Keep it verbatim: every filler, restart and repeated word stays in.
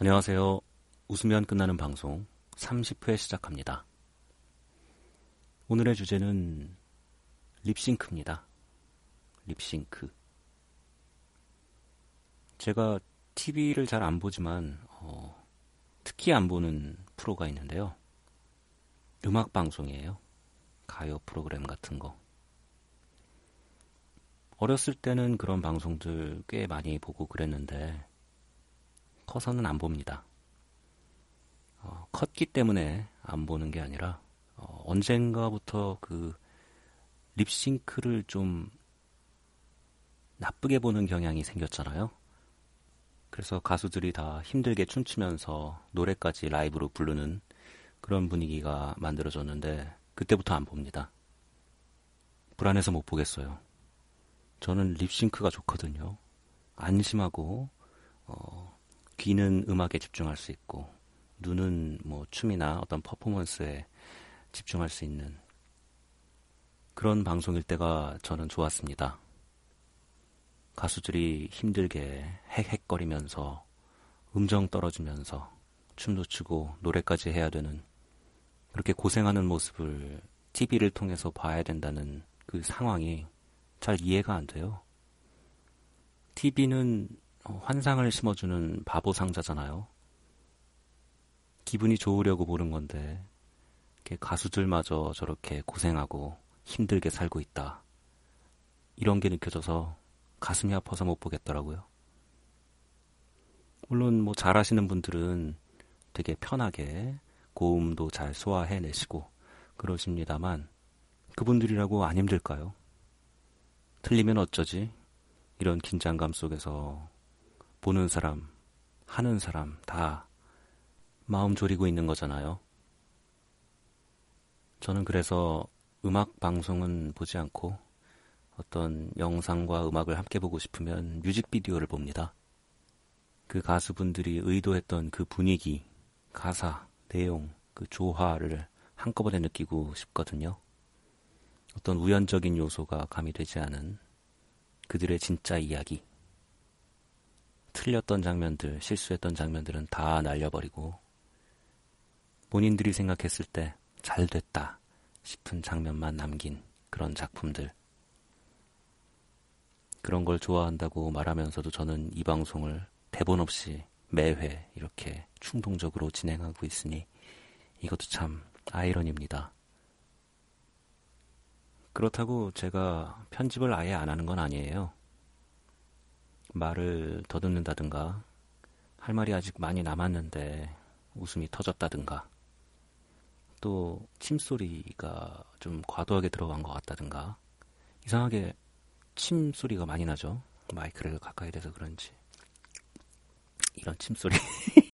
안녕하세요. 웃으면 끝나는 방송 삼십 회 시작합니다. 오늘의 주제는 립싱크입니다. 립싱크. 제가 티비를 잘 안 보지만 어, 특히 안 보는 프로가 있는데요. 음악 방송이에요. 가요 프로그램 같은 거. 어렸을 때는 그런 방송들 꽤 많이 보고 그랬는데 커서는 안 봅니다. 어, 컸기 때문에 안 보는 게 아니라 어, 언젠가부터 그 립싱크를 좀 나쁘게 보는 경향이 생겼잖아요. 그래서 가수들이 다 힘들게 춤추면서 노래까지 라이브로 부르는 그런 분위기가 만들어졌는데 그때부터 안 봅니다. 불안해서 못 보겠어요. 저는 립싱크가 좋거든요. 안심하고 어, 귀는 음악에 집중할 수 있고 눈은 뭐 춤이나 어떤 퍼포먼스에 집중할 수 있는 그런 방송일 때가 저는 좋았습니다. 가수들이 힘들게 헥헥거리면서 음정 떨어지면서 춤도 추고 노래까지 해야 되는 그렇게 고생하는 모습을 티비를 통해서 봐야 된다는 그 상황이 잘 이해가 안 돼요. 티비는 환상을 심어주는 바보 상자잖아요. 기분이 좋으려고 보는 건데 이렇게 가수들마저 저렇게 고생하고 힘들게 살고 있다. 이런 게 느껴져서 가슴이 아파서 못 보겠더라고요. 물론 뭐 잘하시는 분들은 되게 편하게 고음도 잘 소화해내시고 그러십니다만 그분들이라고 안 힘들까요? 틀리면 어쩌지? 이런 긴장감 속에서 보는 사람, 하는 사람 다 마음 졸이고 있는 거잖아요. 저는 그래서 음악 방송은 보지 않고 어떤 영상과 음악을 함께 보고 싶으면 뮤직비디오를 봅니다. 그 가수분들이 의도했던 그 분위기, 가사, 내용, 그 조화를 한꺼번에 느끼고 싶거든요. 어떤 우연적인 요소가 가미되지 않은 그들의 진짜 이야기. 틀렸던 장면들, 실수했던 장면들은 다 날려버리고 본인들이 생각했을 때 잘 됐다 싶은 장면만 남긴 그런 작품들. 그런 걸 좋아한다고 말하면서도 저는 이 방송을 대본 없이 매회 이렇게 충동적으로 진행하고 있으니 이것도 참 아이러니입니다. 그렇다고 제가 편집을 아예 안 하는 건 아니에요. 말을 더듬는다든가 할 말이 아직 많이 남았는데 웃음이 터졌다든가 또 침소리가 좀 과도하게 들어간 것 같다든가 이상하게 침소리가 많이 나죠. 마이크를 가까이 대서 그런지. 이런 침소리